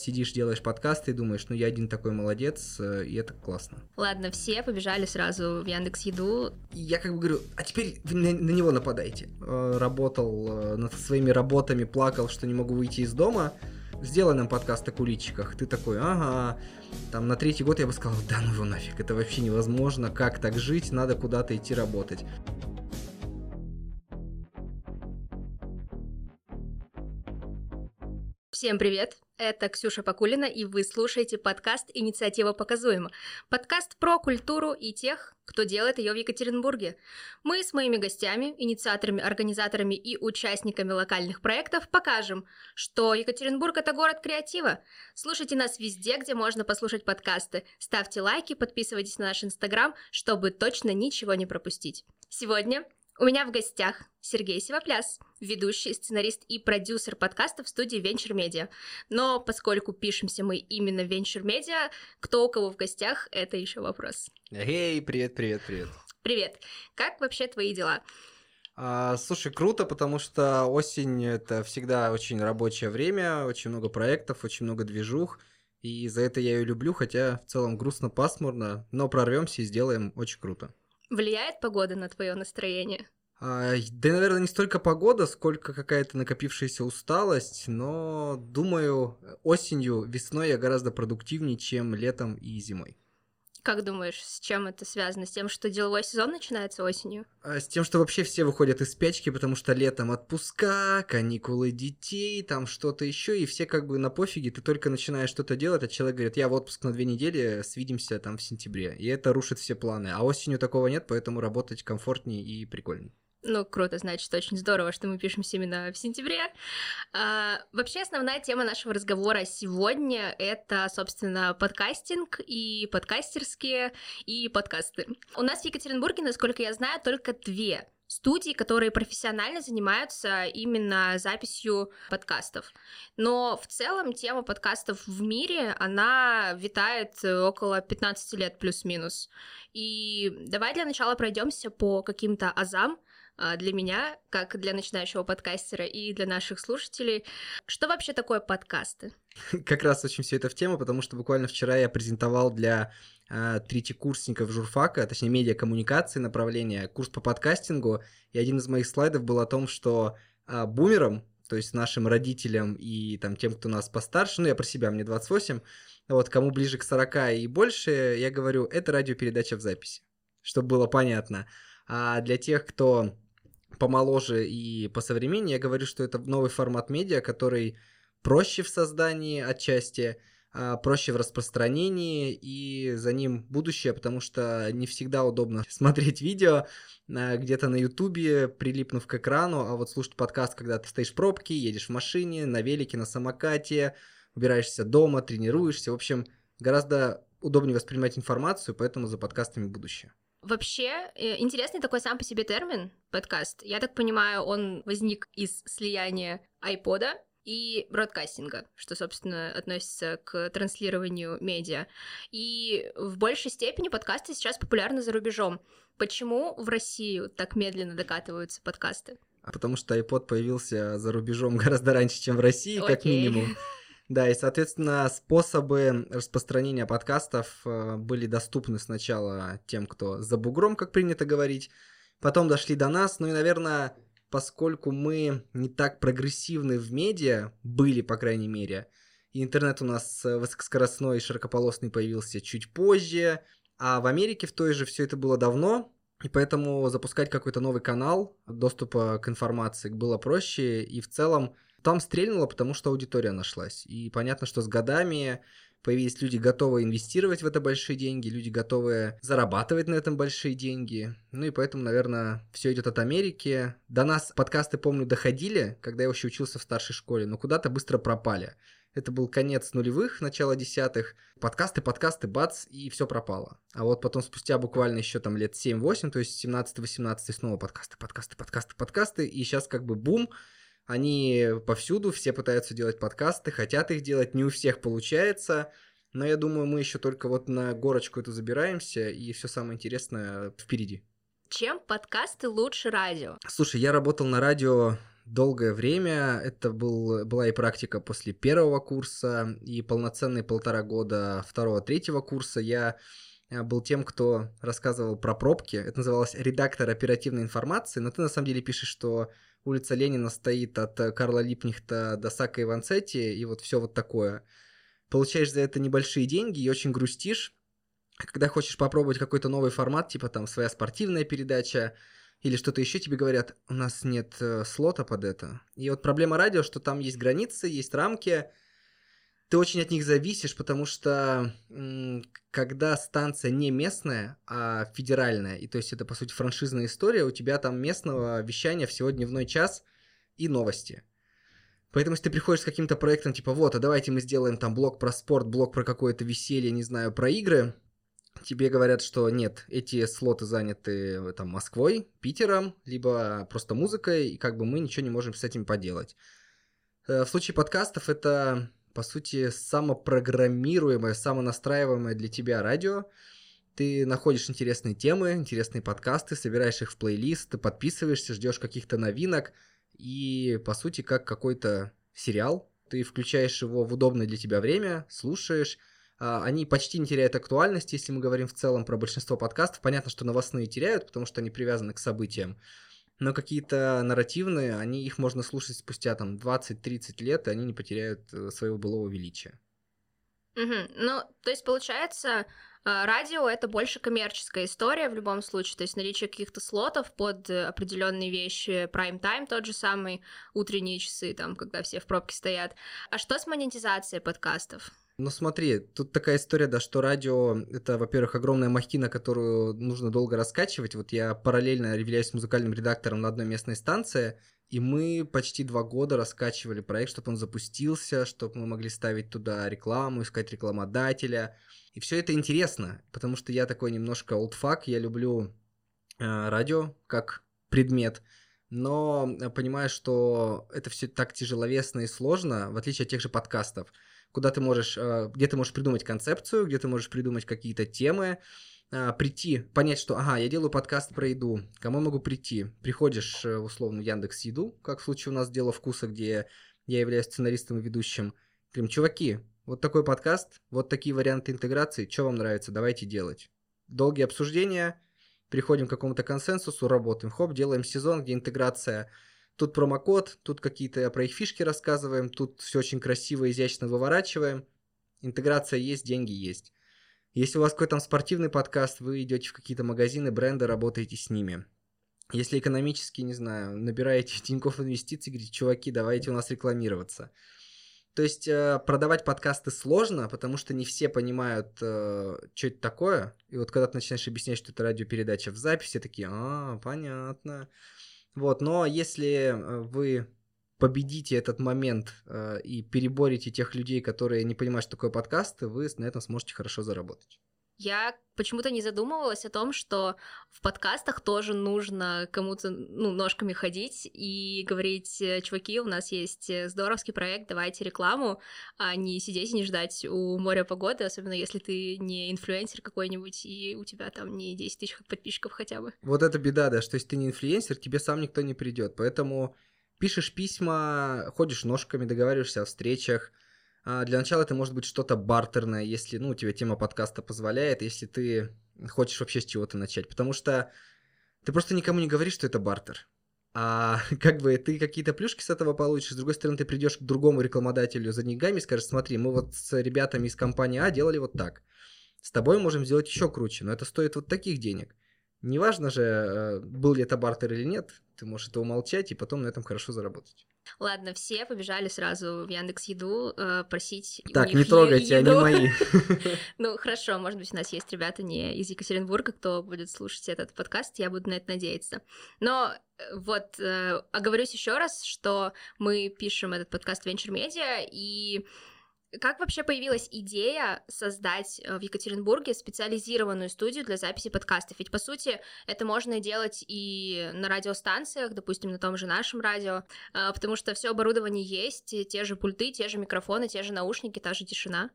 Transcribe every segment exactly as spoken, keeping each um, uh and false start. Сидишь, делаешь подкасты и думаешь, ну я один такой молодец, и это классно. Ладно, все побежали сразу в Яндекс.Еду. Я как бы говорю, а теперь вы на, на него нападайте. Работал над своими работами, плакал, что не могу выйти из дома. Сделай нам подкаст о куличиках. Ты такой, ага. Там на третий год я бы сказал, да ну его нафиг, это вообще невозможно, как так жить, надо куда-то идти работать. Всем привет! Это Ксюша Покулина, и вы слушаете подкаст «Инициатива показуема». Подкаст про культуру и тех, кто делает ее в Екатеринбурге. Мы с моими гостями, инициаторами, организаторами и участниками локальных проектов покажем, что Екатеринбург – это город креатива. Слушайте нас везде, где можно послушать подкасты. Ставьте лайки, подписывайтесь на наш Instagram, чтобы точно ничего не пропустить. Сегодня у меня в гостях Сергей Сивопляс, ведущий, сценарист и продюсер подкаста в студии Venture media. Но поскольку пишемся мы именно в Venture media, кто у кого в гостях, это еще вопрос. Эй, привет, привет, привет. Привет. Как вообще твои дела? А, слушай, круто, потому что осень – это всегда очень рабочее время, очень много проектов, очень много движух. И за это я ее люблю, хотя в целом грустно, пасмурно, но прорвемся и сделаем очень круто. Влияет погода на твое настроение? А, да, наверное, не столько погода, сколько какая-то накопившаяся усталость, но, думаю, осенью, весной я гораздо продуктивнее, чем летом и зимой. Как думаешь, с чем это связано? С тем, что деловой сезон начинается осенью? А, с тем, что вообще все выходят из спячки, потому что летом отпуска, каникулы детей, там что-то еще, и все как бы на пофиге, ты только начинаешь что-то делать, а человек говорит, я в отпуск на две недели, свидимся там в сентябре, и это рушит все планы, а осенью такого нет, поэтому работать комфортнее и прикольнее. Ну, круто, значит, очень здорово, что мы пишемся именно в сентябре. А, вообще, основная тема нашего разговора сегодня — это, собственно, подкастинг и подкастерские, и подкасты. У нас в Екатеринбурге, насколько я знаю, только две студии, которые профессионально занимаются именно записью подкастов. Но в целом тема подкастов в мире, она витает около пятнадцать лет плюс-минус. И давай для начала пройдемся по каким-то азам, для меня, как для начинающего подкастера и для наших слушателей. Что вообще такое подкасты? Как раз очень все это в тему, потому что буквально вчера я презентовал для э, третьекурсников журфака, точнее медиакоммуникации направления, курс по подкастингу, и один из моих слайдов был о том, что э, бумерам, то есть нашим родителям и там, тем, кто нас постарше, ну я про себя, мне двадцать восемь, вот кому ближе к сорока и больше, я говорю, это радиопередача в записи, чтобы было понятно. А для тех, кто помоложе и посовременнее, я говорю, что это новый формат медиа, который проще в создании отчасти, проще в распространении, и за ним будущее, потому что не всегда удобно смотреть видео где-то на Ютубе, прилипнув к экрану, а вот слушать подкаст, когда ты стоишь в пробке, едешь в машине, на велике, на самокате, убираешься дома, тренируешься, в общем, гораздо удобнее воспринимать информацию, поэтому за подкастами будущее. Вообще, интересный такой сам по себе термин подкаст. Я так понимаю, он возник из слияния айпода и бродкастинга, что, собственно, относится к транслированию медиа. И в большей степени подкасты сейчас популярны за рубежом. Почему в Россию так медленно докатываются подкасты? Потому что iPod появился за рубежом гораздо раньше, чем в России, Окей. как минимум. Да, и, соответственно, способы распространения подкастов были доступны сначала тем, кто за бугром, как принято говорить, потом дошли до нас, ну и, наверное, поскольку мы не так прогрессивны в медиа, были, по крайней мере, и интернет у нас высокоскоростной и широкополосный появился чуть позже, а в Америке в той же все это было давно, и поэтому запускать какой-то новый канал доступа к информации было проще, и в целом там стрельнуло, потому что аудитория нашлась. И понятно, что с годами появились люди, готовые инвестировать в это большие деньги, люди, готовые зарабатывать на этом большие деньги. Ну и поэтому, наверное, все идет от Америки. До нас подкасты, помню, доходили, когда я еще учился в старшей школе, но куда-то быстро пропали. Это был конец нулевых, начало десятых. Подкасты, подкасты, бац, и все пропало. А вот потом спустя буквально еще там лет семь-восемь, то есть семнадцать-восемнадцать, снова подкасты, подкасты, подкасты, подкасты. И сейчас как бы бум. Они повсюду, все пытаются делать подкасты, хотят их делать, не у всех получается, но я думаю, мы еще только вот на горочку эту забираемся, и все самое интересное впереди. Чем подкасты лучше радио? Слушай, я работал на радио долгое время это был, была и практика после первого курса, и полноценные полтора года второго, третьего курса я был тем, кто рассказывал про пробки. Это называлось «редактор оперативной информации», но ты на самом деле пишешь, что улица Ленина стоит от Карла Либкнехта до Сака и Ванцетти, и вот все вот такое. Получаешь за это небольшие деньги и очень грустишь. Когда хочешь попробовать какой-то новый формат, типа там своя спортивная передача или что-то еще, тебе говорят, у нас нет э, слота под это. И вот проблема радио, что там есть границы, есть рамки, ты очень от них зависишь, потому что м- когда станция не местная, а федеральная, и то есть это, по сути, франшизная история, у тебя там местного вещания всего дневной час и новости. Поэтому, если ты приходишь с каким-то проектом, типа, вот, а давайте мы сделаем там блог про спорт, блог про какое-то веселье, не знаю, про игры, тебе говорят, что нет, эти слоты заняты там Москвой, Питером, либо просто музыкой, и как бы мы ничего не можем с этим поделать. В случае подкастов это, по сути, самопрограммируемое, самонастраиваемое для тебя радио. Ты находишь интересные темы, интересные подкасты, собираешь их в плейлист, ты подписываешься, ждешь каких-то новинок, и, по сути, как какой-то сериал. Ты включаешь его в удобное для тебя время, слушаешь. Они почти не теряют актуальность, если мы говорим в целом про большинство подкастов. Понятно, что новостные теряют, потому что они привязаны к событиям. Но какие-то нарративные, они, их можно слушать спустя там двадцать-тридцать лет, и они не потеряют своего былого величия. Угу. Ну, то есть, получается, радио — это больше коммерческая история в любом случае. То есть наличие каких-то слотов под определенные вещи, прайм-тайм тот же самый, утренние часы, там, когда все в пробке стоят. А что с монетизацией подкастов? Ну смотри, тут такая история, да, что радио — это, во-первых, огромная махина, которую нужно долго раскачивать. Вот я параллельно являюсь музыкальным редактором на одной местной станции, и мы почти два года раскачивали проект, чтобы он запустился, чтобы мы могли ставить туда рекламу, искать рекламодателя. И все это интересно, потому что я такой немножко олдфак, я люблю э, радио как предмет, но понимаю, что это все так тяжеловесно и сложно, в отличие от тех же подкастов. Куда ты можешь, где ты можешь придумать концепцию, где ты можешь придумать какие-то темы, прийти, понять, что, ага, я делаю подкаст про еду, кому я могу прийти? Приходишь, условно, в Яндекс.Еду, как в случае у нас «Дело Вкуса», где я являюсь сценаристом и ведущим. Говорим, чуваки, вот такой подкаст, вот такие варианты интеграции, что вам нравится, давайте делать. Долгие обсуждения, приходим к какому-то консенсусу, работаем, хоп, делаем сезон, где интеграция... Тут промокод, тут какие-то про их фишки рассказываем, тут все очень красиво, изящно выворачиваем. Интеграция есть, деньги есть. Если у вас какой-то там спортивный подкаст, вы идете в какие-то магазины, бренды, работаете с ними. Если экономически, не знаю, набираете деньков инвестиций, говорите, чуваки, давайте у нас рекламироваться. То есть продавать подкасты сложно, потому что не все понимают, что это такое. И вот когда ты начинаешь объяснять, что это радиопередача в записи, такие, а, понятно. Вот, но если вы победите этот момент э, и переборете тех людей, которые не понимают, что такое подкасты, вы на этом сможете хорошо заработать. Я почему-то не задумывалась о том, что в подкастах тоже нужно кому-то, ну, ножками ходить и говорить, чуваки, у нас есть здоровский проект, давайте рекламу, а не сидеть и не ждать у моря погоды, особенно если ты не инфлюенсер какой-нибудь, и у тебя там не десять тысяч подписчиков хотя бы. Вот это беда, да, что если ты не инфлюенсер, тебе сам никто не придет, поэтому пишешь письма, ходишь ножками, договариваешься о встречах. Для начала это может быть что-то бартерное, если, ну, тебе тема подкаста позволяет, если ты хочешь вообще с чего-то начать, потому что ты просто никому не говоришь, что это бартер, а как бы ты какие-то плюшки с этого получишь, с другой стороны ты придешь к другому рекламодателю за деньгами и скажешь, смотри, мы вот с ребятами из компании А делали вот так, с тобой можем сделать еще круче, но это стоит вот таких денег. Неважно же, был ли это бартер или нет, ты можешь это умолчать и потом на этом хорошо заработать. Ладно, все побежали сразу в Яндекс.Еду э, просить так, у них не трогайте, еду. Они мои. Ну, хорошо, может быть, у нас есть ребята не из Екатеринбурга, кто будет слушать этот подкаст, я буду на это надеяться. Но вот, э, оговорюсь еще раз, что мы пишем этот подкаст Venture Media, и... Как вообще появилась идея создать в Екатеринбурге специализированную студию для записи подкастов? Ведь, по сути, это можно делать и на радиостанциях, допустим, на том же нашем радио, потому что все оборудование есть, те же пульты, те же микрофоны, те же наушники, та же тишина.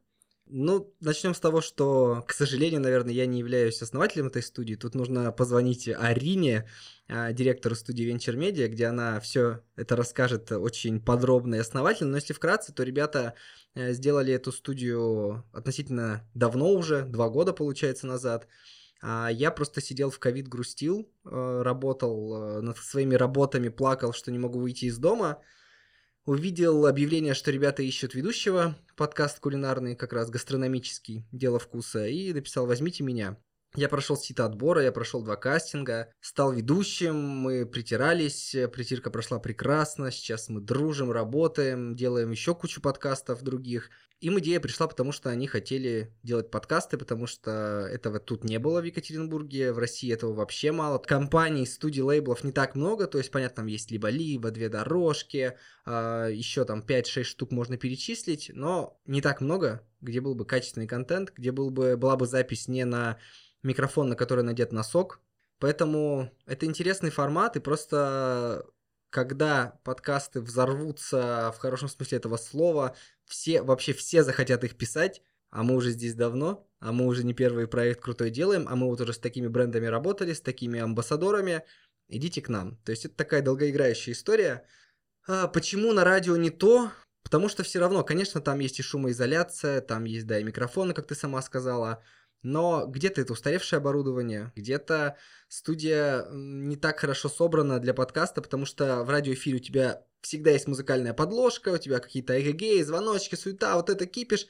Ну, начнем с того, что, к сожалению, наверное, я не являюсь основателем этой студии. Тут нужно позвонить Арине, директору студии Venture media, где она все это расскажет очень подробно и основательно. Но если вкратце, то ребята сделали эту студию относительно давно уже, два года, получается, назад. Я просто сидел в ковид, грустил, работал над своими работами, плакал, что не могу выйти из дома. Увидел объявление, что ребята ищут ведущего, подкаст кулинарный, как раз гастрономический, «Дело вкуса», и написал: «Возьмите меня». Я прошел сито отбора, я прошел два кастинга, стал ведущим, мы притирались, притирка прошла прекрасно, сейчас мы дружим, работаем, делаем еще кучу подкастов других. Им идея пришла, потому что они хотели делать подкасты, потому что этого тут не было в Екатеринбурге, в России этого вообще мало. Компаний, студий, лейблов не так много, то есть, понятно, там есть либо-либо, две дорожки, еще там пять-шесть штук можно перечислить, но не так много, где был бы качественный контент, где был бы, была бы запись не на микрофон, на который надет носок. Поэтому это интересный формат, и просто... Когда подкасты взорвутся в хорошем смысле этого слова, все, вообще все захотят их писать, а мы уже здесь давно, а мы уже не первый проект крутой делаем, а мы вот уже с такими брендами работали, с такими амбассадорами, идите к нам. То есть это такая долгоиграющая история. А почему на радио не то? Потому что все равно, конечно, там есть и шумоизоляция, там есть, да, и микрофоны, как ты сама сказала, но где-то это устаревшее оборудование, где-то студия не так хорошо собрана для подкаста, потому что в радиоэфире у тебя всегда есть музыкальная подложка, у тебя какие-то эгэгеи, звоночки, суета, вот это кипиш,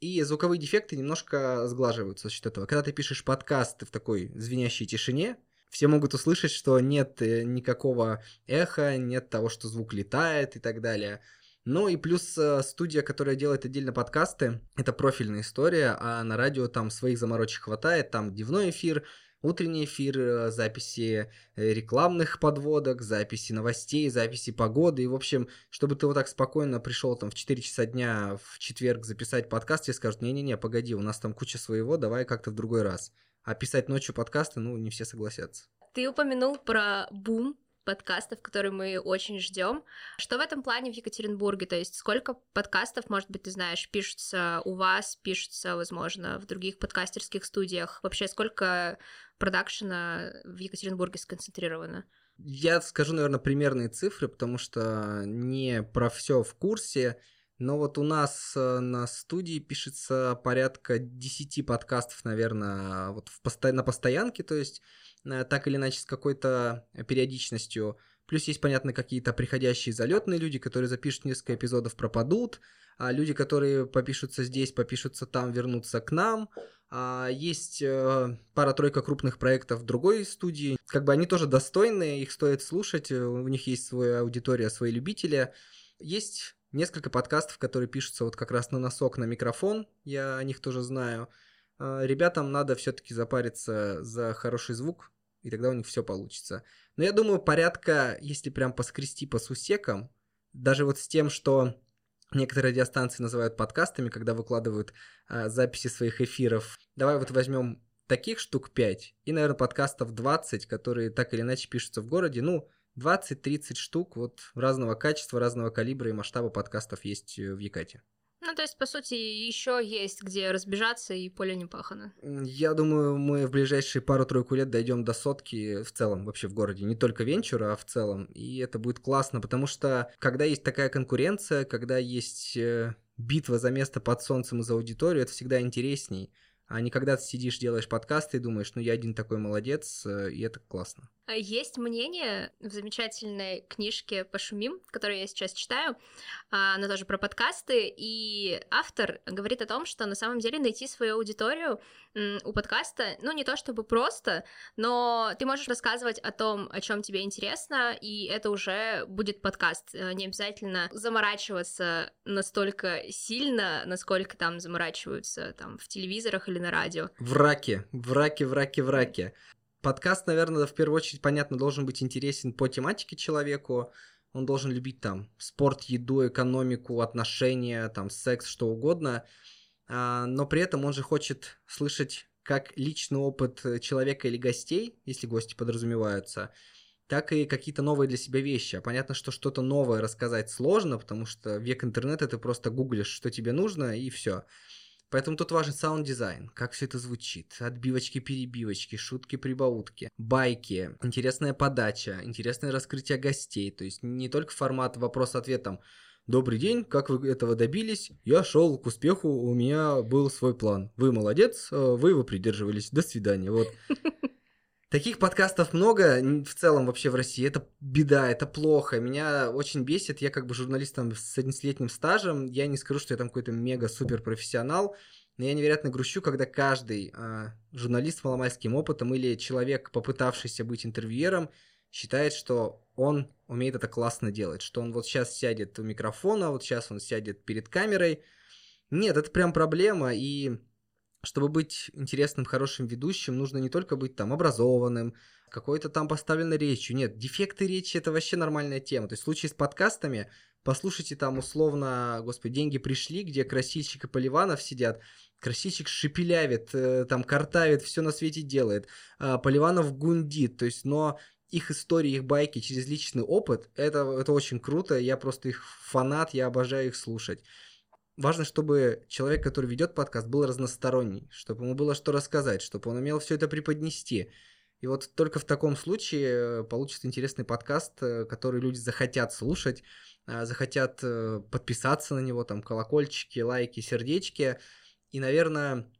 и звуковые дефекты немножко сглаживаются за счет этого. Когда ты пишешь подкаст, ты в такой звенящей тишине, все могут услышать, что нет никакого эха, нет того, что звук летает и так далее. Ну и плюс студия, которая делает отдельно подкасты, это профильная история, а на радио там своих заморочек хватает, там дневной эфир, утренний эфир, записи рекламных подводок, записи новостей, записи погоды, и в общем, чтобы ты вот так спокойно пришел там в четыре часа дня в четверг записать подкаст, тебе скажут: не-не-не, погоди, у нас там куча своего, давай как-то в другой раз. А писать ночью подкасты, ну, не все согласятся. Ты упомянул про бум подкастов, которые мы очень ждем. Что в этом плане в Екатеринбурге? То есть сколько подкастов, может быть, ты знаешь, пишется у вас, пишется, возможно, в других подкастерских студиях? Вообще, сколько продакшена в Екатеринбурге сконцентрировано? Я скажу, наверное, примерные цифры, потому что не про все в курсе, но вот у нас на студии пишется порядка десяти подкастов, наверное, вот в посто... на постоянке, то есть так или иначе с какой-то периодичностью. Плюс есть, понятно, какие-то приходящие залетные люди, которые запишут несколько эпизодов, пропадут. А люди, которые попишутся здесь, попишутся там, вернутся к нам. А есть пара-тройка крупных проектов в другой студии. Как бы они тоже достойные, их стоит слушать. У них есть своя аудитория, свои любители. Есть несколько подкастов, которые пишутся вот как раз на носок, на микрофон. Я о них тоже знаю. Ребятам надо все-таки запариться за хороший звук, и тогда у них все получится. Но я думаю, порядка, если прям поскрести по сусекам, даже вот с тем, что некоторые радиостанции называют подкастами, когда выкладывают а, записи своих эфиров, давай вот возьмем таких штук пять и, наверное, подкастов двадцать, которые так или иначе пишутся в городе. Ну, двадцать-тридцать штук вот разного качества, разного калибра и масштаба подкастов есть в Екате. Ну, то есть, по сути, еще есть где разбежаться, и поле не пахано. Я думаю, мы в ближайшие пару-тройку лет дойдем до сотки в целом вообще в городе. Не только венчура, а в целом. И это будет классно, потому что, когда есть такая конкуренция, когда есть битва за место под солнцем и за аудиторию, это всегда интересней. А не когда ты сидишь, делаешь подкасты и думаешь: ну, я один такой молодец, и это классно. Есть мнение в замечательной книжке «Пошумим», которую я сейчас читаю, она тоже про подкасты, и автор говорит о том, что на самом деле найти свою аудиторию у подкаста, ну, не то чтобы просто, но ты можешь рассказывать о том, о чем тебе интересно, и это уже будет подкаст. Не обязательно заморачиваться настолько сильно, насколько там заморачиваются там, в телевизорах или на радио. В раке, в раке, в раке, в раке. Подкаст, наверное, в первую очередь, понятно, должен быть интересен по тематике человеку. Он должен любить там спорт, еду, экономику, отношения, там секс, что угодно. Но при этом он же хочет слышать как личный опыт человека или гостей, если гости подразумеваются, так и какие-то новые для себя вещи. А понятно, что что-то новое рассказать сложно, потому что век интернета, ты просто гуглишь, что тебе нужно, и все. Поэтому тут важен саунд-дизайн, как все это звучит, отбивочки-перебивочки, шутки-прибаутки, байки, интересная подача, интересное раскрытие гостей, то есть не только формат вопрос-ответ там «Добрый день, как вы этого добились? Я шел к успеху, у меня был свой план. Вы молодец, вы его придерживались, до свидания». Вот. Таких подкастов много в целом вообще в России. Это беда, это плохо. Меня очень бесит. Я как бы журналист там, с одиннадцатилетним стажем. Я не скажу, что я там какой-то мега-супер-профессионал. Но я невероятно грущу, когда каждый э, журналист с маломальским опытом или человек, попытавшийся быть интервьюером, считает, что он умеет это классно делать. Что он вот сейчас сядет у микрофона, вот сейчас он сядет перед камерой. Нет, это прям проблема. И... чтобы быть интересным, хорошим ведущим, нужно не только быть там образованным, какой-то там поставленной речью. Нет, дефекты речи – это вообще нормальная тема. То есть в случае с подкастами, послушайте там условно, господи, «Деньги пришли», где Красильщик и Поливанов сидят. Красильщик шепелявит, там картавит, все на свете делает. Поливанов гундит, то есть, но... их истории, их байки через личный опыт – это, это очень круто, я просто их фанат, я обожаю их слушать. Важно, чтобы человек, который ведет подкаст, был разносторонний, чтобы ему было что рассказать, чтобы он умел все это преподнести. И вот только в таком случае получится интересный подкаст, который люди захотят слушать, захотят подписаться на него, там колокольчики, лайки, сердечки. И, наверное,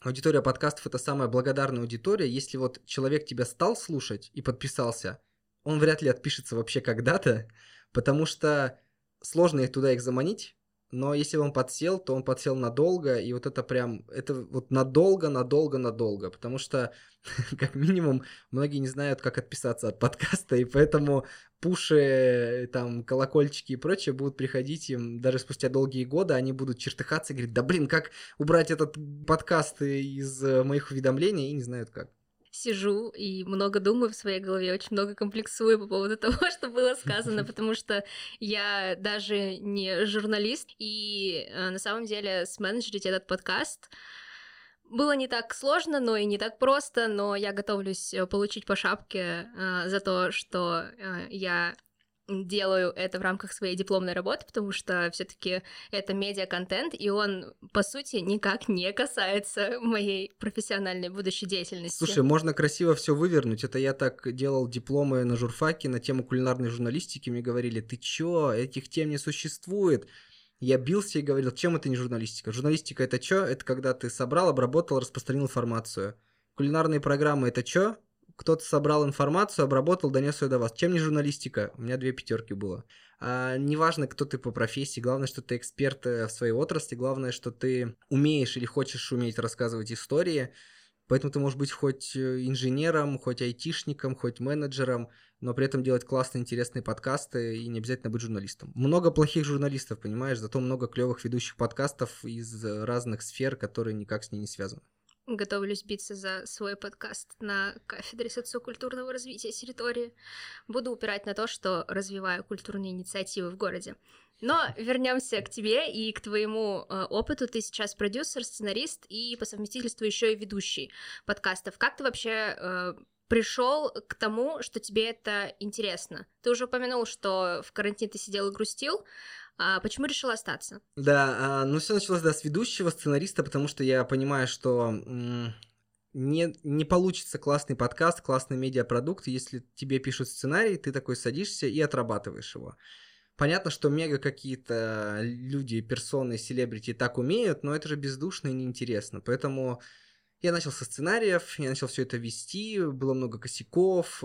аудитория подкастов – это самая благодарная аудитория. Если вот человек тебя стал слушать и подписался, он вряд ли отпишется вообще когда-то, потому что сложно их туда их заманить. Но если он подсел, то он подсел надолго, и вот это прям, это вот надолго, надолго, надолго, потому что, как минимум, многие не знают, как отписаться от подкаста, и поэтому пуши, там, колокольчики и прочее будут приходить им даже спустя долгие годы, они будут чертыхаться и говорить, да блин, как убрать этот подкаст из моих уведомлений, и не знают как. Сижу и много думаю в своей голове, очень много комплексую по поводу того, что было сказано, потому что я даже не журналист, и на самом деле сменеджерить этот подкаст было не так сложно, но и не так просто, но я готовлюсь получить по шапке за то, что я... делаю это в рамках своей дипломной работы, потому что все-таки это медиа-контент, и он, по сути, никак не касается моей профессиональной будущей деятельности. Слушай, можно красиво все вывернуть. Это я так делал дипломы на журфаке на тему кулинарной журналистики. Мне говорили, ты чё, этих тем не существует. Я бился и говорил, чем это не журналистика? Журналистика – это чё? Это когда ты собрал, обработал, распространил информацию. Кулинарные программы – это чё? Кто-то собрал информацию, обработал, донес ее до вас. Чем не журналистика? У меня две пятерки было. А, неважно, кто ты по профессии, главное, что ты эксперт в своей отрасли, главное, что ты умеешь или хочешь уметь рассказывать истории. Поэтому ты можешь быть хоть инженером, хоть айтишником, хоть менеджером, но при этом делать классные, интересные подкасты и не обязательно быть журналистом. Много плохих журналистов, понимаешь, зато много клевых ведущих подкастов из разных сфер, которые никак с ней не связаны. Готовлюсь биться за свой подкаст на кафедре социокультурного развития территории. Буду упирать на то, что развиваю культурные инициативы в городе. Но вернемся к тебе и к твоему э, опыту. Ты сейчас продюсер, сценарист и по совместительству еще и ведущий подкастов. Как ты вообще э, пришел к тому, что тебе это интересно? Ты уже упомянул, что в карантине ты сидел и грустил. А почему решил остаться? Да, ну все началось, да, с ведущего, сценариста, потому что я понимаю, что м- не, не получится классный подкаст, классный медиапродукт, если тебе пишут сценарий, ты такой садишься и отрабатываешь его. Понятно, что мега какие-то люди, персоны, селебрити так умеют, но это же бездушно и неинтересно, поэтому... Я начал со сценариев, я начал все это вести, было много косяков,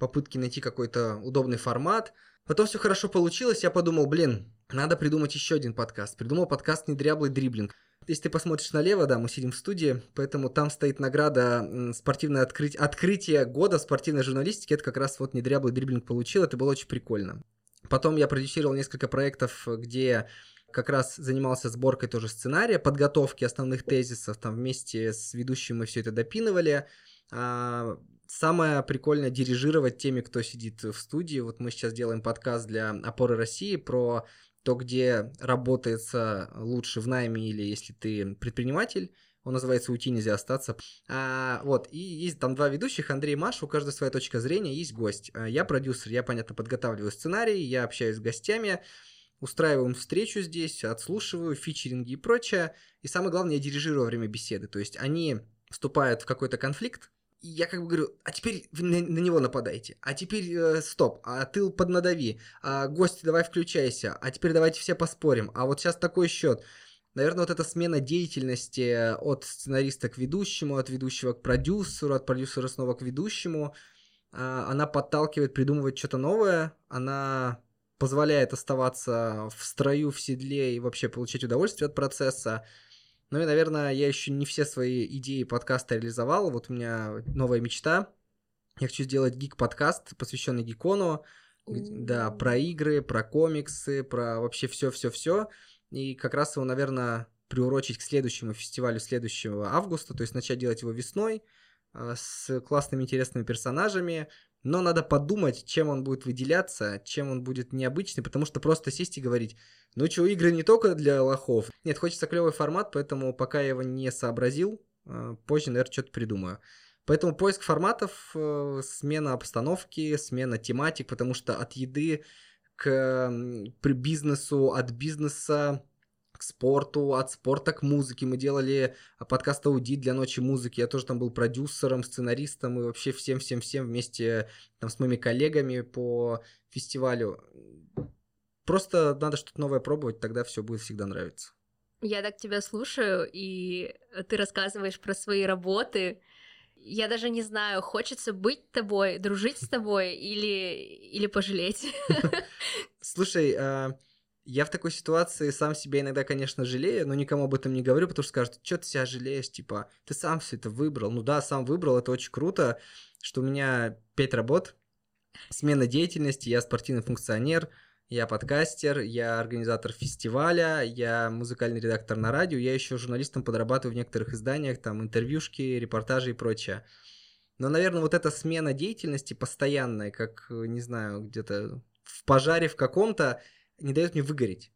попытки найти какой-то удобный формат. Потом все хорошо получилось, я подумал, блин, надо придумать еще один подкаст. Придумал подкаст «Недряблый дриблинг». Если ты посмотришь налево, да, мы сидим в студии, поэтому там стоит награда «Спортивное откры... открытие года спортивной журналистики». Это как раз вот «Недряблый дриблинг» получил, это было очень прикольно. Потом я продюсировал несколько проектов, где... как раз занимался сборкой тоже сценария, подготовки основных тезисов, там вместе с ведущим мы все это допинывали. А, самое прикольное дирижировать теми, кто сидит в студии. Вот мы сейчас делаем подкаст для «Опоры России» про то, где работается лучше в найме или если ты предприниматель. Он называется «Уйти, нельзя остаться». А, вот, и есть там два ведущих, Андрей и Маша, у каждого своя точка зрения, есть гость. А, я продюсер, я, понятно, подготавливаю сценарий, я общаюсь с гостями. устраиваем встречу здесь, отслушиваю, фичеринги и прочее. И самое главное, я дирижирую во время беседы. То есть они вступают в какой-то конфликт, и я как бы говорю, а теперь на, на него нападайте, а теперь э, стоп, а ты поднадави, а гости давай включайся, а теперь давайте все поспорим, а вот сейчас такой счет. Наверное, вот эта смена деятельности от сценариста к ведущему, от ведущего к продюсеру, от продюсера снова к ведущему, она подталкивает придумывать что-то новое, она позволяет оставаться в строю, в седле и вообще получать удовольствие от процесса. Ну и, наверное, я еще не все свои идеи подкаста реализовал. Вот у меня новая мечта. Я хочу сделать гик-подкаст, посвященный Гик-кону. Да, про игры, про комиксы, про вообще все-все-все. И как раз его, наверное, приурочить к следующему фестивалю следующего августа, то есть начать делать его весной с классными интересными персонажами. Но надо подумать, чем он будет выделяться, чем он будет необычный, потому что просто сесть и говорить, ну что, игры не только для лохов. Нет, хочется клевый формат, поэтому пока я его не сообразил, позже, наверное, что-то придумаю. Поэтому поиск форматов, смена обстановки, смена тематик, потому что от еды к бизнесу, от бизнеса к спорту, от спорта к музыке. Мы делали подкаст «Аудит» для «Ночи музыки». Я тоже там был продюсером, сценаристом и вообще всем-всем-всем вместе там, с моими коллегами по фестивалю. Просто надо что-то новое пробовать, тогда все будет всегда нравиться. Я так тебя слушаю, и ты рассказываешь про свои работы. Я даже не знаю, хочется быть тобой, дружить с тобой или, или пожалеть. Слушай, я в такой ситуации сам себя иногда, конечно, жалею, но никому об этом не говорю, потому что скажут, что ты себя жалеешь, типа, ты сам все это выбрал. Ну да, сам выбрал, это очень круто, что у меня пять работ, смена деятельности, я спортивный функционер, я подкастер, я организатор фестиваля, я музыкальный редактор на радио, я еще журналистом подрабатываю в некоторых изданиях, там интервьюшки, репортажи и прочее. Но, наверное, вот эта смена деятельности постоянная, как, не знаю, где-то в пожаре в каком-то, не дает мне выгореть.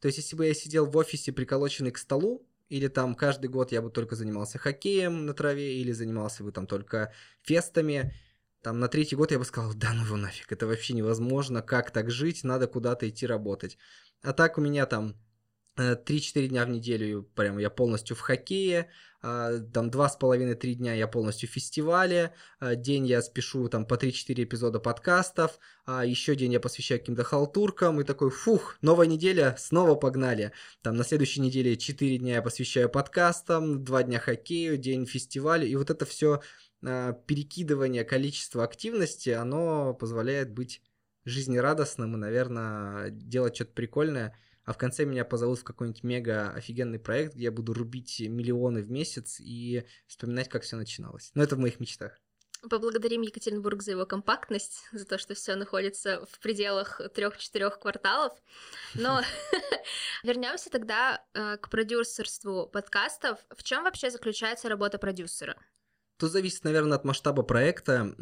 То есть, если бы я сидел в офисе, приколоченный к столу, или там каждый год я бы только занимался хоккеем на траве, или занимался бы там только фестами, там на третий год я бы сказал, да ну его нафиг, это вообще невозможно, как так жить, надо куда-то идти работать. А так у меня там три-четыре дня в неделю прям я полностью в хоккее, там два с половиной три дня я полностью в фестивале, день я спешу там по три-четыре эпизода подкастов, еще день я посвящаю каким-то халтуркам и такой, фух, новая неделя, снова погнали. Там на следующей неделе четыре дня я посвящаю подкастам, два дня хоккею, день фестивалю, и вот это все перекидывание количества активности, оно позволяет быть жизнерадостным и, наверное, делать что-то прикольное. А в конце меня позовут в какой-нибудь мега-офигенный проект, где я буду рубить миллионы в месяц и вспоминать, как все начиналось. Но это в моих мечтах. Поблагодарим Екатеринбург за его компактность, за то, что все находится в пределах трех-четырех кварталов. Но вернемся тогда к продюсерству подкастов. В чем вообще заключается работа продюсера? Тут зависит, наверное, от масштаба проекта.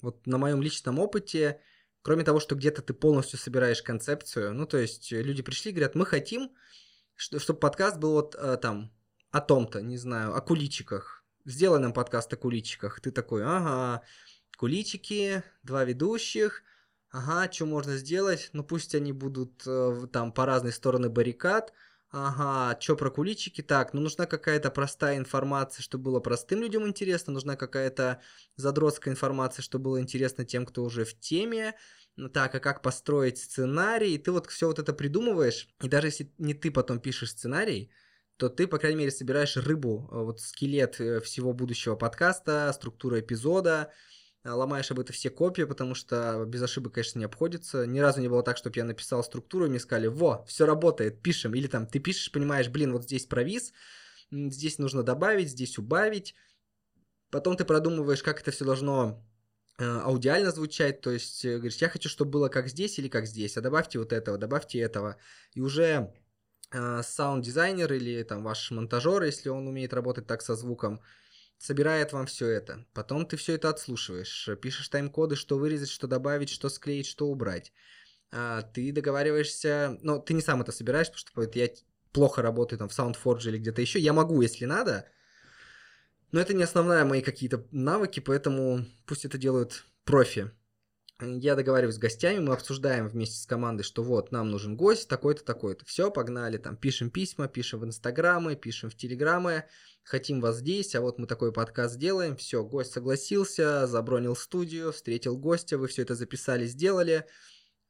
Вот на моем личном опыте, кроме того, что где-то ты полностью собираешь концепцию, ну, то есть люди пришли и говорят, мы хотим, чтобы подкаст был вот там о том-то, не знаю, о куличиках. Сделай нам подкаст о куличиках. Ты такой, ага, куличики, два ведущих, ага, что можно сделать? Ну, пусть они будут там по разные стороны баррикад. Ага, что про куличики? Так, ну нужна какая-то простая информация, чтобы было простым людям интересно, нужна какая-то задротская информация, чтобы было интересно тем, кто уже в теме. Ну так, а как построить сценарий? И ты вот все вот это придумываешь, и даже если не ты потом пишешь сценарий, то ты, по крайней мере, собираешь рыбу, вот скелет всего будущего подкаста, структуру эпизода, ломаешь об этом все копии, потому что без ошибок, конечно, не обходится. Ни разу не было так, чтобы я написал структуру, и мне сказали, во, все работает, пишем. Или там ты пишешь, понимаешь, блин, вот здесь провис, здесь нужно добавить, здесь убавить. Потом ты продумываешь, как это все должно э, аудиально звучать. То есть э, говоришь, я хочу, чтобы было как здесь или как здесь, а добавьте вот этого, добавьте этого. И уже э, саунд-дизайнер или там ваш монтажер, если он умеет работать так со звуком, собирает вам все это. Потом ты все это отслушиваешь, пишешь тайм-коды, что вырезать, что добавить, что склеить, что убрать. А, ты договариваешься, но ты не сам это собираешь, потому что я плохо работаю там в SoundForge или где-то еще. Я могу, если надо, но это не основные мои какие-то навыки, поэтому пусть это делают профи. я договариваюсь с гостями, мы обсуждаем вместе с командой, что вот, нам нужен гость, такой-то, такой-то. Все, погнали, там, пишем письма, пишем в Инстаграмы, пишем в Телеграмы, хотим вас здесь, а вот мы такой подкаст сделаем. Все, гость согласился, забронил студию, встретил гостя, вы все это записали, сделали,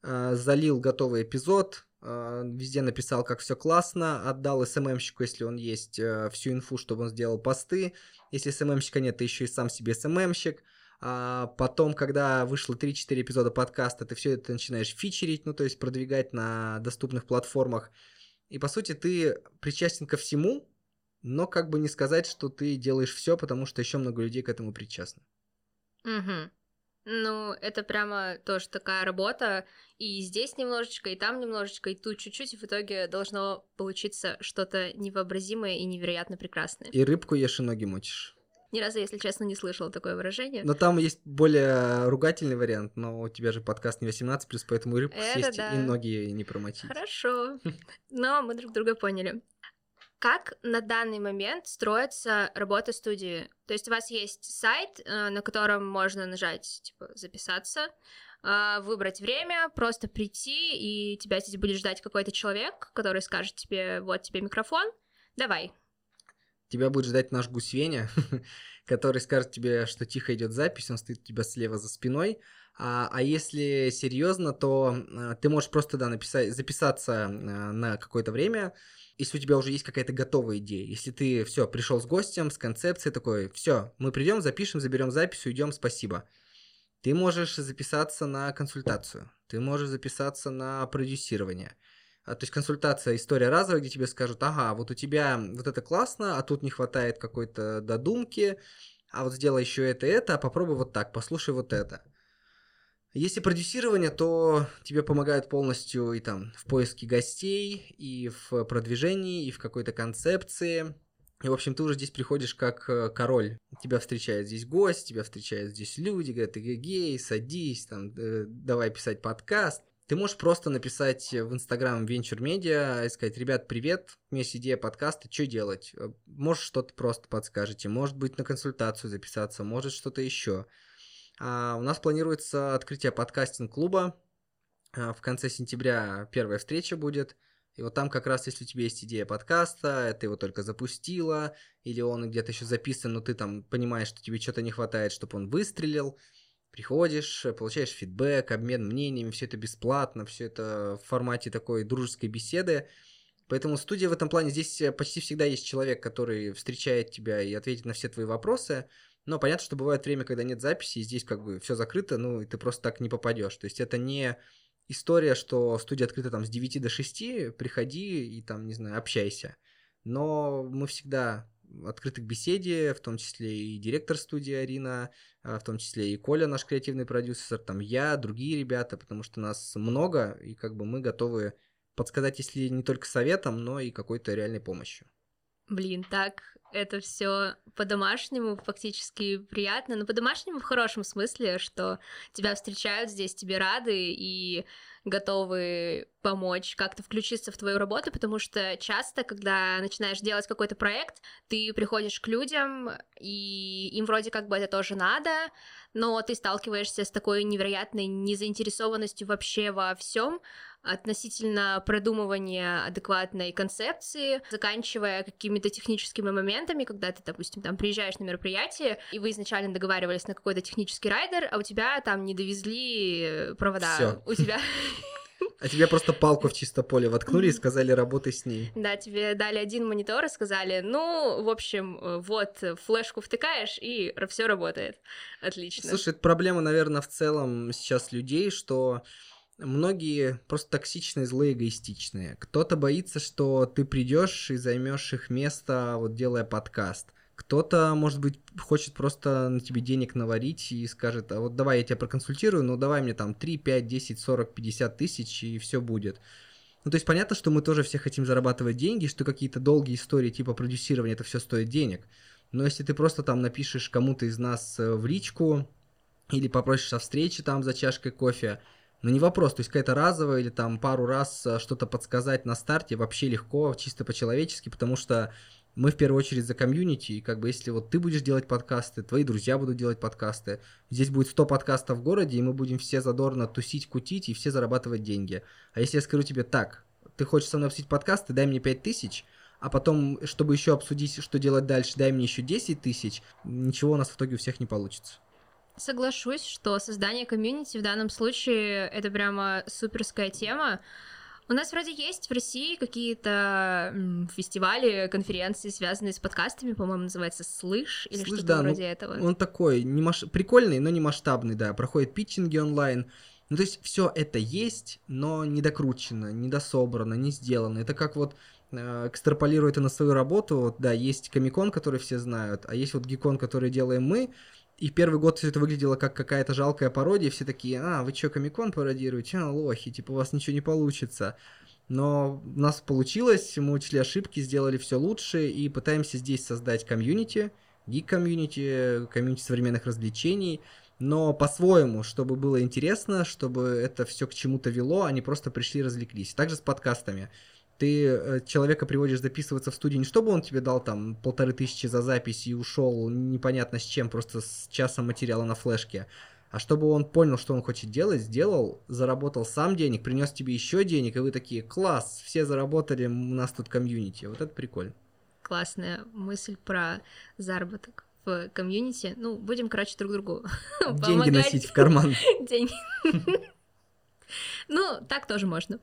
залил готовый эпизод, везде написал, как все классно, отдал эс эм эм-щику, если он есть, всю инфу, чтобы он сделал посты. Если эс эм эм-щика нет, ты еще и сам себе эс эм эм-щик. А потом, когда вышло три-четыре эпизода подкаста, ты все это начинаешь фичерить, ну, то есть продвигать на доступных платформах. И, по сути, ты причастен ко всему, но как бы не сказать, что ты делаешь все, потому что еще много людей к этому причастны. Угу. Ну, это прямо тоже такая работа. И здесь немножечко, и там немножечко, и тут чуть-чуть. И в итоге должно получиться что-то невообразимое и невероятно прекрасное. И рыбку ешь, и ноги мочишь. Ни разу, если честно, не слышала такое выражение. Но там есть более ругательный вариант, но у тебя же подкаст не восемнадцать плюс, поэтому и рыбку это съесть, да. И ноги не промочить. Хорошо, но мы друг друга поняли. Как на данный момент строится работа студии? То есть у вас есть сайт, на котором можно нажать, типа, записаться, выбрать время, просто прийти, и тебя здесь будет ждать какой-то человек, который скажет тебе, вот тебе микрофон, давай. Тебя будет ждать наш гусь Веня, который скажет тебе, что тихо идет запись, он стоит у тебя слева за спиной. А, а если серьезно, то а, ты можешь просто да, написать, записаться а, на какое-то время, если у тебя уже есть какая-то готовая идея. Если ты все, пришел с гостем, с концепцией такой, все, мы придем, запишем, заберем запись, уйдем, спасибо. Ты можешь записаться на консультацию, ты можешь записаться на продюсирование. То есть консультация, история разовая, где тебе скажут, ага, вот у тебя вот это классно, а тут не хватает какой-то додумки, а вот сделай еще это, это, а попробуй вот так, послушай вот это. Если продюсирование, то тебе помогают полностью и там в поиске гостей, и в продвижении, и в какой-то концепции. И, в общем, ты уже здесь приходишь как король. Тебя встречает здесь гость, тебя встречают здесь люди, говорят, эгегей, садись, там, давай писать подкаст. Ты можешь просто написать в Instagram Venture media и сказать, ребят, привет, у меня есть идея подкаста, что делать? Может, что-то просто подскажете, может быть, на консультацию записаться, может, что-то еще. А у нас планируется открытие подкастинг-клуба. В конце сентября первая встреча будет. И вот там как раз, если у тебя есть идея подкаста, ты его только запустила, или он где-то еще записан, но ты там понимаешь, что тебе что-то не хватает, чтобы он выстрелил. Приходишь, получаешь фидбэк, обмен мнениями, все это бесплатно, все это в формате такой дружеской беседы. Поэтому студия в этом плане, здесь почти всегда есть человек, который встречает тебя и ответит на все твои вопросы. Но понятно, что бывает время, когда нет записи, и здесь как бы все закрыто, ну и ты просто так не попадешь. То есть это не история, что студия открыта там с девяти до шести, приходи и там, не знаю, общайся. Но мы всегда... открыты к беседе, в том числе и директор студии Арина, в том числе и Коля, наш креативный продюсер, там я, другие ребята, потому что нас много, и как бы мы готовы подсказать, если не только советом, но и какой-то реальной помощью. Блин, так это все по-домашнему фактически приятно, но по-домашнему в хорошем смысле, что тебя встречают здесь, тебе рады и готовы помочь, как-то включиться в твою работу, потому что часто, когда начинаешь делать какой-то проект, ты приходишь к людям, и им вроде как бы это тоже надо, но ты сталкиваешься с такой невероятной незаинтересованностью вообще во всем, относительно продумывания адекватной концепции, заканчивая какими-то техническими моментами, когда ты, допустим, там приезжаешь на мероприятие, и вы изначально договаривались на какой-то технический райдер, а у тебя там не довезли провода. Всё. У тебя... А тебе просто палку в чисто поле воткнули и сказали, работай с ней. Да, тебе дали один монитор и сказали, ну, в общем, вот, флешку втыкаешь, и все работает. Отлично. Слушай, это проблема, наверное, в целом сейчас людей, что... Многие просто токсичные, злые, эгоистичные. Кто-то боится, что ты придешь и займешь их место, вот делая подкаст. Кто-то, может быть, хочет просто на тебе денег наварить и скажет, а вот давай я тебя проконсультирую, ну давай мне там три, пять, десять, сорок, пятьдесят тысяч, и все будет. Ну то есть понятно, что мы тоже все хотим зарабатывать деньги, что какие-то долгие истории типа продюсирования, это все стоит денег. Но если ты просто там напишешь кому-то из нас в личку или попросишь о встрече там за чашкой кофе, ну, не вопрос, то есть какая-то разовая или там пару раз что-то подсказать на старте вообще легко, чисто по-человечески, потому что мы в первую очередь за комьюнити, и как бы если вот ты будешь делать подкасты, твои друзья будут делать подкасты, здесь будет сто подкастов в городе, и мы будем все задорно тусить, кутить и все зарабатывать деньги. А если я скажу тебе: так, ты хочешь со мной обсудить подкасты, дай мне пять тысяч, а потом, чтобы еще обсудить, что делать дальше, дай мне еще десять тысяч, ничего у нас в итоге у всех не получится. Соглашусь, что создание комьюнити в данном случае — это прямо суперская тема. У нас вроде есть в России какие-то фестивали, конференции, связанные с подкастами, по-моему, называется «Слыш» или Слышь, что-то да, вроде ну, этого. Он такой не маш... прикольный, но не масштабный, да, проходят питчинги онлайн. Ну, то есть все это есть, но не докручено, не дособрано, не сделано. Это как вот э, экстраполирует и на свою работу, вот, да, есть Комик-кон, который все знают, а есть вот Гик-кон, который делаем мы. И первый год все это выглядело как какая-то жалкая пародия, все такие: а, вы что, Комик-кон пародируете? А, лохи, типа у вас ничего не получится. Но у нас получилось, мы учли ошибки, сделали все лучше, и пытаемся здесь создать комьюнити, гик-комьюнити, комьюнити современных развлечений, но по-своему, чтобы было интересно, чтобы это все к чему-то вело, они просто пришли и развлеклись. Также с подкастами. Ты человека приводишь записываться в студии не чтобы он тебе дал там полторы тысячи за запись и ушел непонятно с чем, просто с часом материала на флешке, а чтобы он понял, что он хочет делать, сделал, заработал сам денег, принес тебе еще денег, и вы такие: класс, все заработали, у нас тут комьюнити. Вот это прикольно. Классная мысль про заработок в комьюнити. Ну, будем, короче, друг другу деньги помогать. Носить в карман. Деньги. Ну, так тоже можно.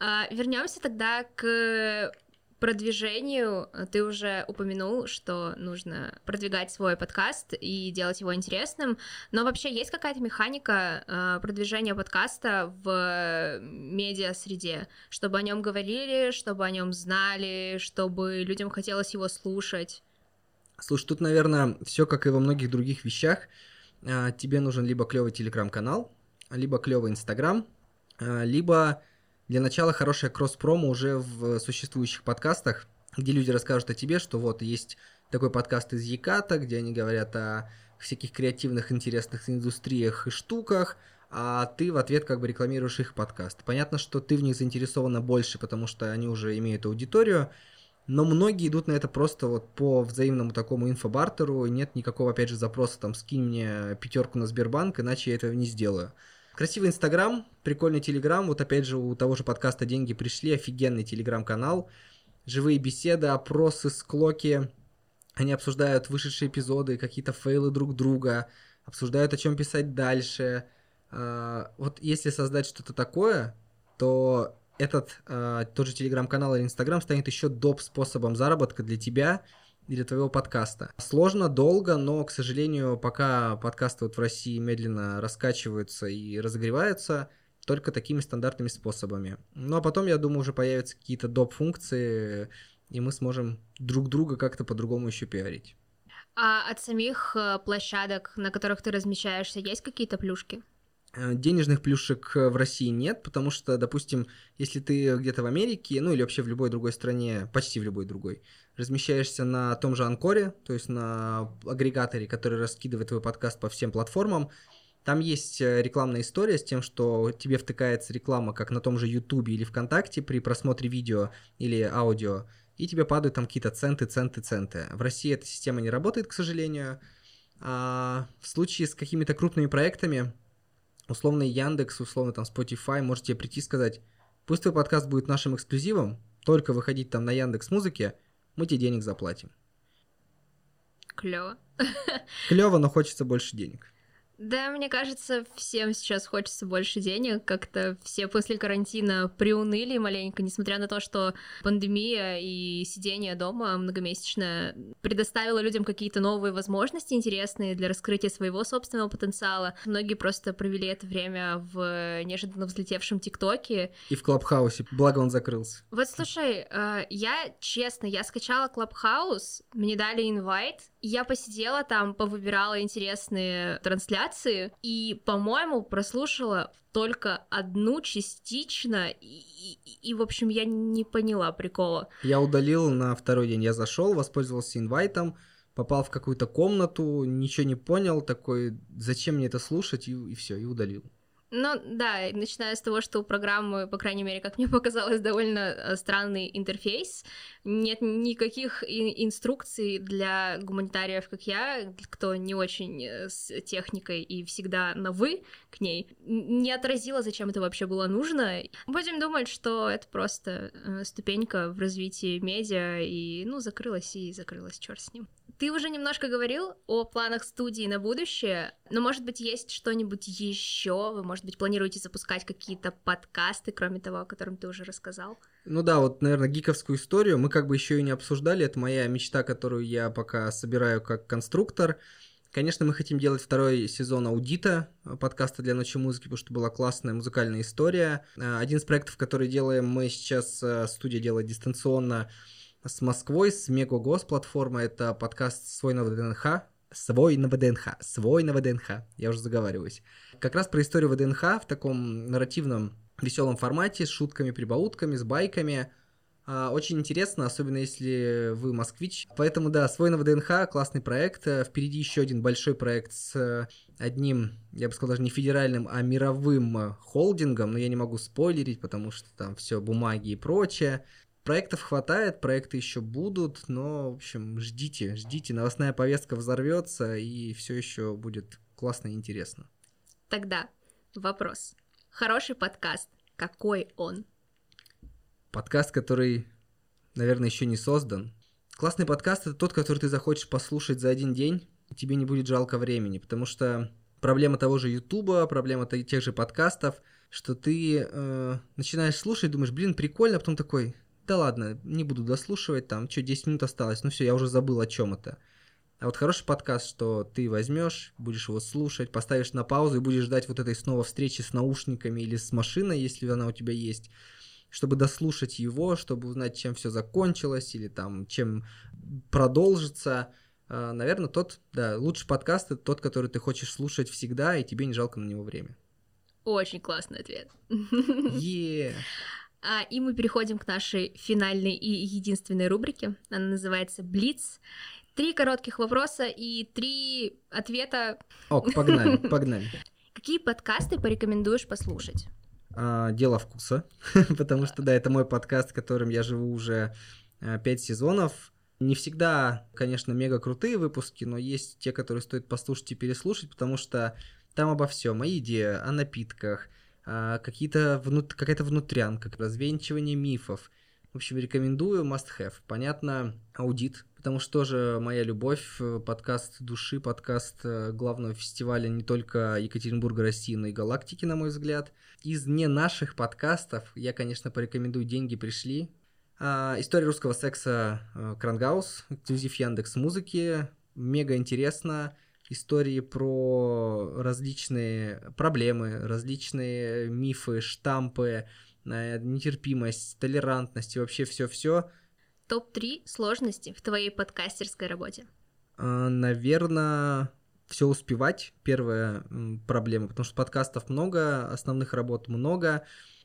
А, вернемся тогда к продвижению. Ты уже упомянул, что нужно продвигать свой подкаст и делать его интересным. Но вообще есть какая-то механика а, продвижения подкаста в медиа-среде? Чтобы о нем говорили, чтобы о нем знали, чтобы людям хотелось его слушать? Слушай, тут, наверное, все как и во многих других вещах. А, тебе нужен либо клевый телеграм-канал, либо клевый Инстаграм, либо для начала хорошая кросс-промо уже в существующих подкастах, где люди расскажут о тебе, что вот есть такой подкаст из Еката, где они говорят о всяких креативных, интересных индустриях и штуках, а ты в ответ как бы рекламируешь их подкаст. Понятно, что ты в них заинтересована больше, потому что они уже имеют аудиторию, но многие идут на это просто вот по взаимному такому инфобартеру, нет никакого, опять же, запроса там «скинь мне пятерку на Сбербанк, иначе я этого не сделаю». Красивый Инстаграм, прикольный Телеграм, вот опять же у того же подкаста «Деньги пришли» офигенный Телеграм-канал, живые беседы, опросы, склоки, они обсуждают вышедшие эпизоды, какие-то фейлы друг друга, обсуждают, о чем писать дальше. Вот если создать что-то такое, то этот тот же Телеграм-канал или Инстаграм станет еще доп. Способом заработка для тебя, для твоего подкаста. Сложно, долго, но, к сожалению, пока подкасты вот в России медленно раскачиваются и разогреваются, только такими стандартными способами. Ну, а потом, я думаю, уже появятся какие-то доп-функции, и мы сможем друг друга как-то по-другому еще пиарить. А от самих площадок, на которых ты размещаешься, есть какие-то плюшки? Денежных плюшек в России нет, потому что, допустим, если ты где-то в Америке, ну или вообще в любой другой стране, почти в любой другой, размещаешься на том же Анкоре, то есть на агрегаторе, который раскидывает твой подкаст по всем платформам, там есть рекламная история с тем, что тебе втыкается реклама, как на том же Ютубе или ВКонтакте при просмотре видео или аудио, и тебе падают там какие-то центы, центы, центы. В России эта система не работает, к сожалению. А в случае с какими-то крупными проектами, условно Яндекс, условно там Spotify, может тебе прийти и сказать: пусть твой подкаст будет нашим эксклюзивом, только выходить там на Яндекс.Музыке, мы тебе денег заплатим. Клево. Клево, но хочется больше денег. Да, мне кажется, всем сейчас хочется больше денег. Как-то все после карантина приуныли маленько, несмотря на то, что пандемия и сидение дома многомесячное предоставило людям какие-то новые возможности интересные для раскрытия своего собственного потенциала. Многие просто провели это время в неожиданно взлетевшем ТикТоке. И в Клабхаусе, благо он закрылся. Вот слушай, я честно, я скачала Клабхаус, мне дали инвайт, я посидела там, повыбирала интересные трансляции и, по-моему, прослушала только одну частично, и, и, и, в общем, я не поняла прикола. Я удалил на второй день, я зашел, воспользовался инвайтом, попал в какую-то комнату, ничего не понял, такой: зачем мне это слушать, и, и все, и удалил. Ну да, начиная с того, что у программы, по крайней мере, как мне показалось, довольно странный интерфейс. Нет никаких инструкций для гуманитариев, как я, кто не очень с техникой и всегда на «вы» к ней. Не отразила, зачем это вообще было нужно. Будем думать, что это просто ступенька в развитии медиа, и, ну, закрылась и закрылась, черт с ним. Ты уже немножко говорил о планах студии на будущее, но, может быть, есть что-нибудь еще? Вы, может быть, планируете запускать какие-то подкасты, кроме того, о котором ты уже рассказал? Ну да, вот, наверное, гиковскую историю мы как бы еще и не обсуждали. Это моя мечта, которую я пока собираю как конструктор. Конечно, мы хотим делать второй сезон аудита, подкаста для Ночи музыки, потому что была классная музыкальная история. Один из проектов, который делаем мы сейчас, студия делает дистанционно, с Москвой, с Мегого, с платформы. Это подкаст «Свой на ВДНХ». «Свой на ВДНХ». «Свой на ВДНХ». Я уже заговариваюсь. Как раз про историю ВДНХ в таком нарративном, веселом формате, с шутками, прибаутками, с байками. Очень интересно, особенно если вы москвич. Поэтому, да, «Свой на ВДНХ» — классный проект. Впереди еще один большой проект с одним, я бы сказал, даже не федеральным, а мировым холдингом. Но я не могу спойлерить, потому что там все бумаги и прочее. Проектов хватает, проекты еще будут, но, в общем, ждите, ждите. Новостная повестка взорвется, и все еще будет классно и интересно. Тогда вопрос. Хороший подкаст. Какой он? Подкаст, который, наверное, еще не создан. Классный подкаст — это тот, который ты захочешь послушать за один день, и тебе не будет жалко времени, потому что проблема того же Ютуба, проблема тех же подкастов, что ты э, начинаешь слушать, думаешь, блин, прикольно, а потом такой... Да ладно, не буду дослушивать, там, что, десять минут осталось, ну все, я уже забыл, о чем это. А вот хороший подкаст, что ты возьмешь, будешь его слушать, поставишь на паузу и будешь ждать вот этой снова встречи с наушниками или с машиной, если она у тебя есть, чтобы дослушать его, чтобы узнать, чем все закончилось или там, чем продолжится. Наверное, тот, да, лучший подкаст — это тот, который ты хочешь слушать всегда, и тебе не жалко на него время. Очень классный ответ. Еее. Yeah. А, и мы переходим к нашей финальной и единственной рубрике. Она называется «Блиц». Три коротких вопроса и три ответа. Ок, погнали, погнали. Какие подкасты порекомендуешь послушать? А, «Дело вкуса», потому что, да, это мой подкаст, которым я живу уже пять сезонов. Не всегда, конечно, мега крутые выпуски, но есть те, которые стоит послушать и переслушать, потому что там обо всем, о еде, о напитках, какие-то внут... какая-то внутрянка, развенчивание мифов. В общем, рекомендую, must have. Понятно, аудит, потому что тоже моя любовь, подкаст души, подкаст главного фестиваля не только Екатеринбурга, России, но и галактики, на мой взгляд. Из не наших подкастов я, конечно, порекомендую «Деньги пришли». А, история русского секса Крангаус, эксклюзив Яндекс музыки, мега интересно. Истории про различные проблемы, различные мифы, штампы, нетерпимость, толерантность и вообще все-все. топ три сложности в твоей подкастерской работе? Наверное, все успевать. Первая проблема, потому что подкастов много, основных работ много.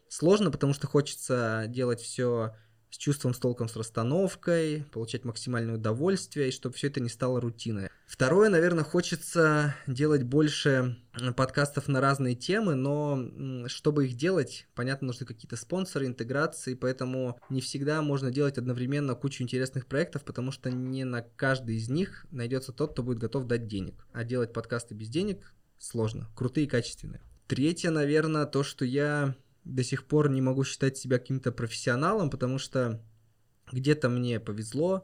Сложно, потому что хочется делать все с чувством, с толком, с расстановкой, получать максимальное удовольствие, и чтобы все это не стало рутиной. Второе, наверное, хочется делать больше подкастов на разные темы, но чтобы их делать, понятно, нужны какие-то спонсоры, интеграции, поэтому не всегда можно делать одновременно кучу интересных проектов, потому что не на каждый из них найдется тот, кто будет готов дать денег. А делать подкасты без денег сложно, крутые и качественные. Третье, наверное, то, что я... до сих пор не могу считать себя каким-то профессионалом, потому что где-то мне повезло,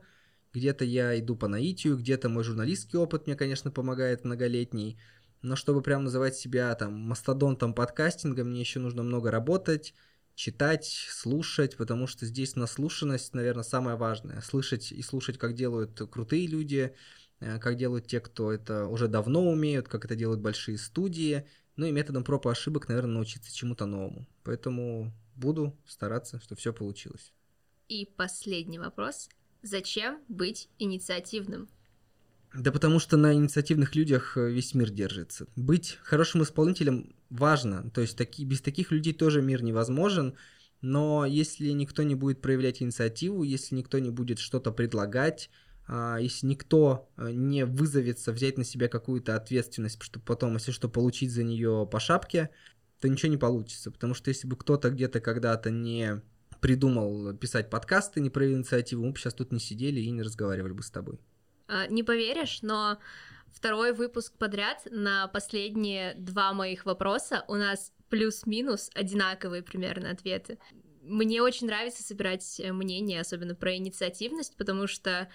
где-то я иду по наитию, где-то мой журналистский опыт мне, конечно, помогает многолетний, но чтобы прям называть себя там мастодонтом подкастинга, мне еще нужно много работать, читать, слушать, потому что здесь наслушанность, наверное, самое важное. Слышать и слушать, как делают крутые люди, как делают те, кто это уже давно умеют, как это делают большие студии. Ну и методом проб и ошибок, наверное, научиться чему-то новому. Поэтому буду стараться, чтобы все получилось. И последний вопрос. Зачем быть инициативным? Да потому что на инициативных людях весь мир держится. Быть хорошим исполнителем важно. То есть таки, без таких людей тоже мир невозможен. Но если никто не будет проявлять инициативу, если никто не будет что-то предлагать, если никто не вызовется взять на себя какую-то ответственность, чтобы потом, если что, получить за нее по шапке, то ничего не получится, потому что если бы кто-то где-то когда-то не придумал писать подкасты, не проявил инициативу, мы бы сейчас тут не сидели и не разговаривали бы с тобой. Не поверишь, но второй выпуск подряд на последние два моих вопроса у нас плюс-минус одинаковые примерно ответы. Мне очень нравится собирать мнения, особенно про инициативность, потому что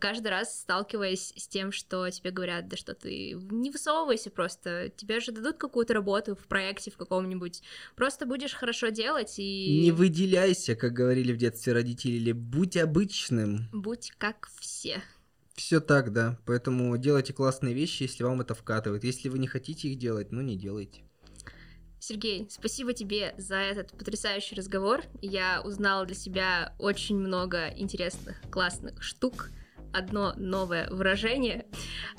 каждый раз, сталкиваясь с тем, что тебе говорят, да что ты не высовывайся просто, тебе же дадут какую-то работу в проекте в каком-нибудь, просто будешь хорошо делать и... Не выделяйся, как говорили в детстве родители, или будь обычным. Будь как все. Все так, да, поэтому делайте классные вещи, если вам это вкатывает. Если вы не хотите их делать, ну не делайте. Сергей, спасибо тебе за этот потрясающий разговор. Я узнала для себя очень много интересных, классных штук. Одно новое выражение.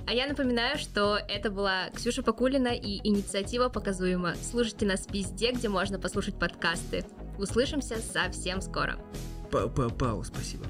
А я напоминаю, что это была Ксюша Покулина и «Инициатива показуема». Слушайте нас везде, где можно послушать подкасты. Услышимся совсем скоро. Па-па-пау, спасибо.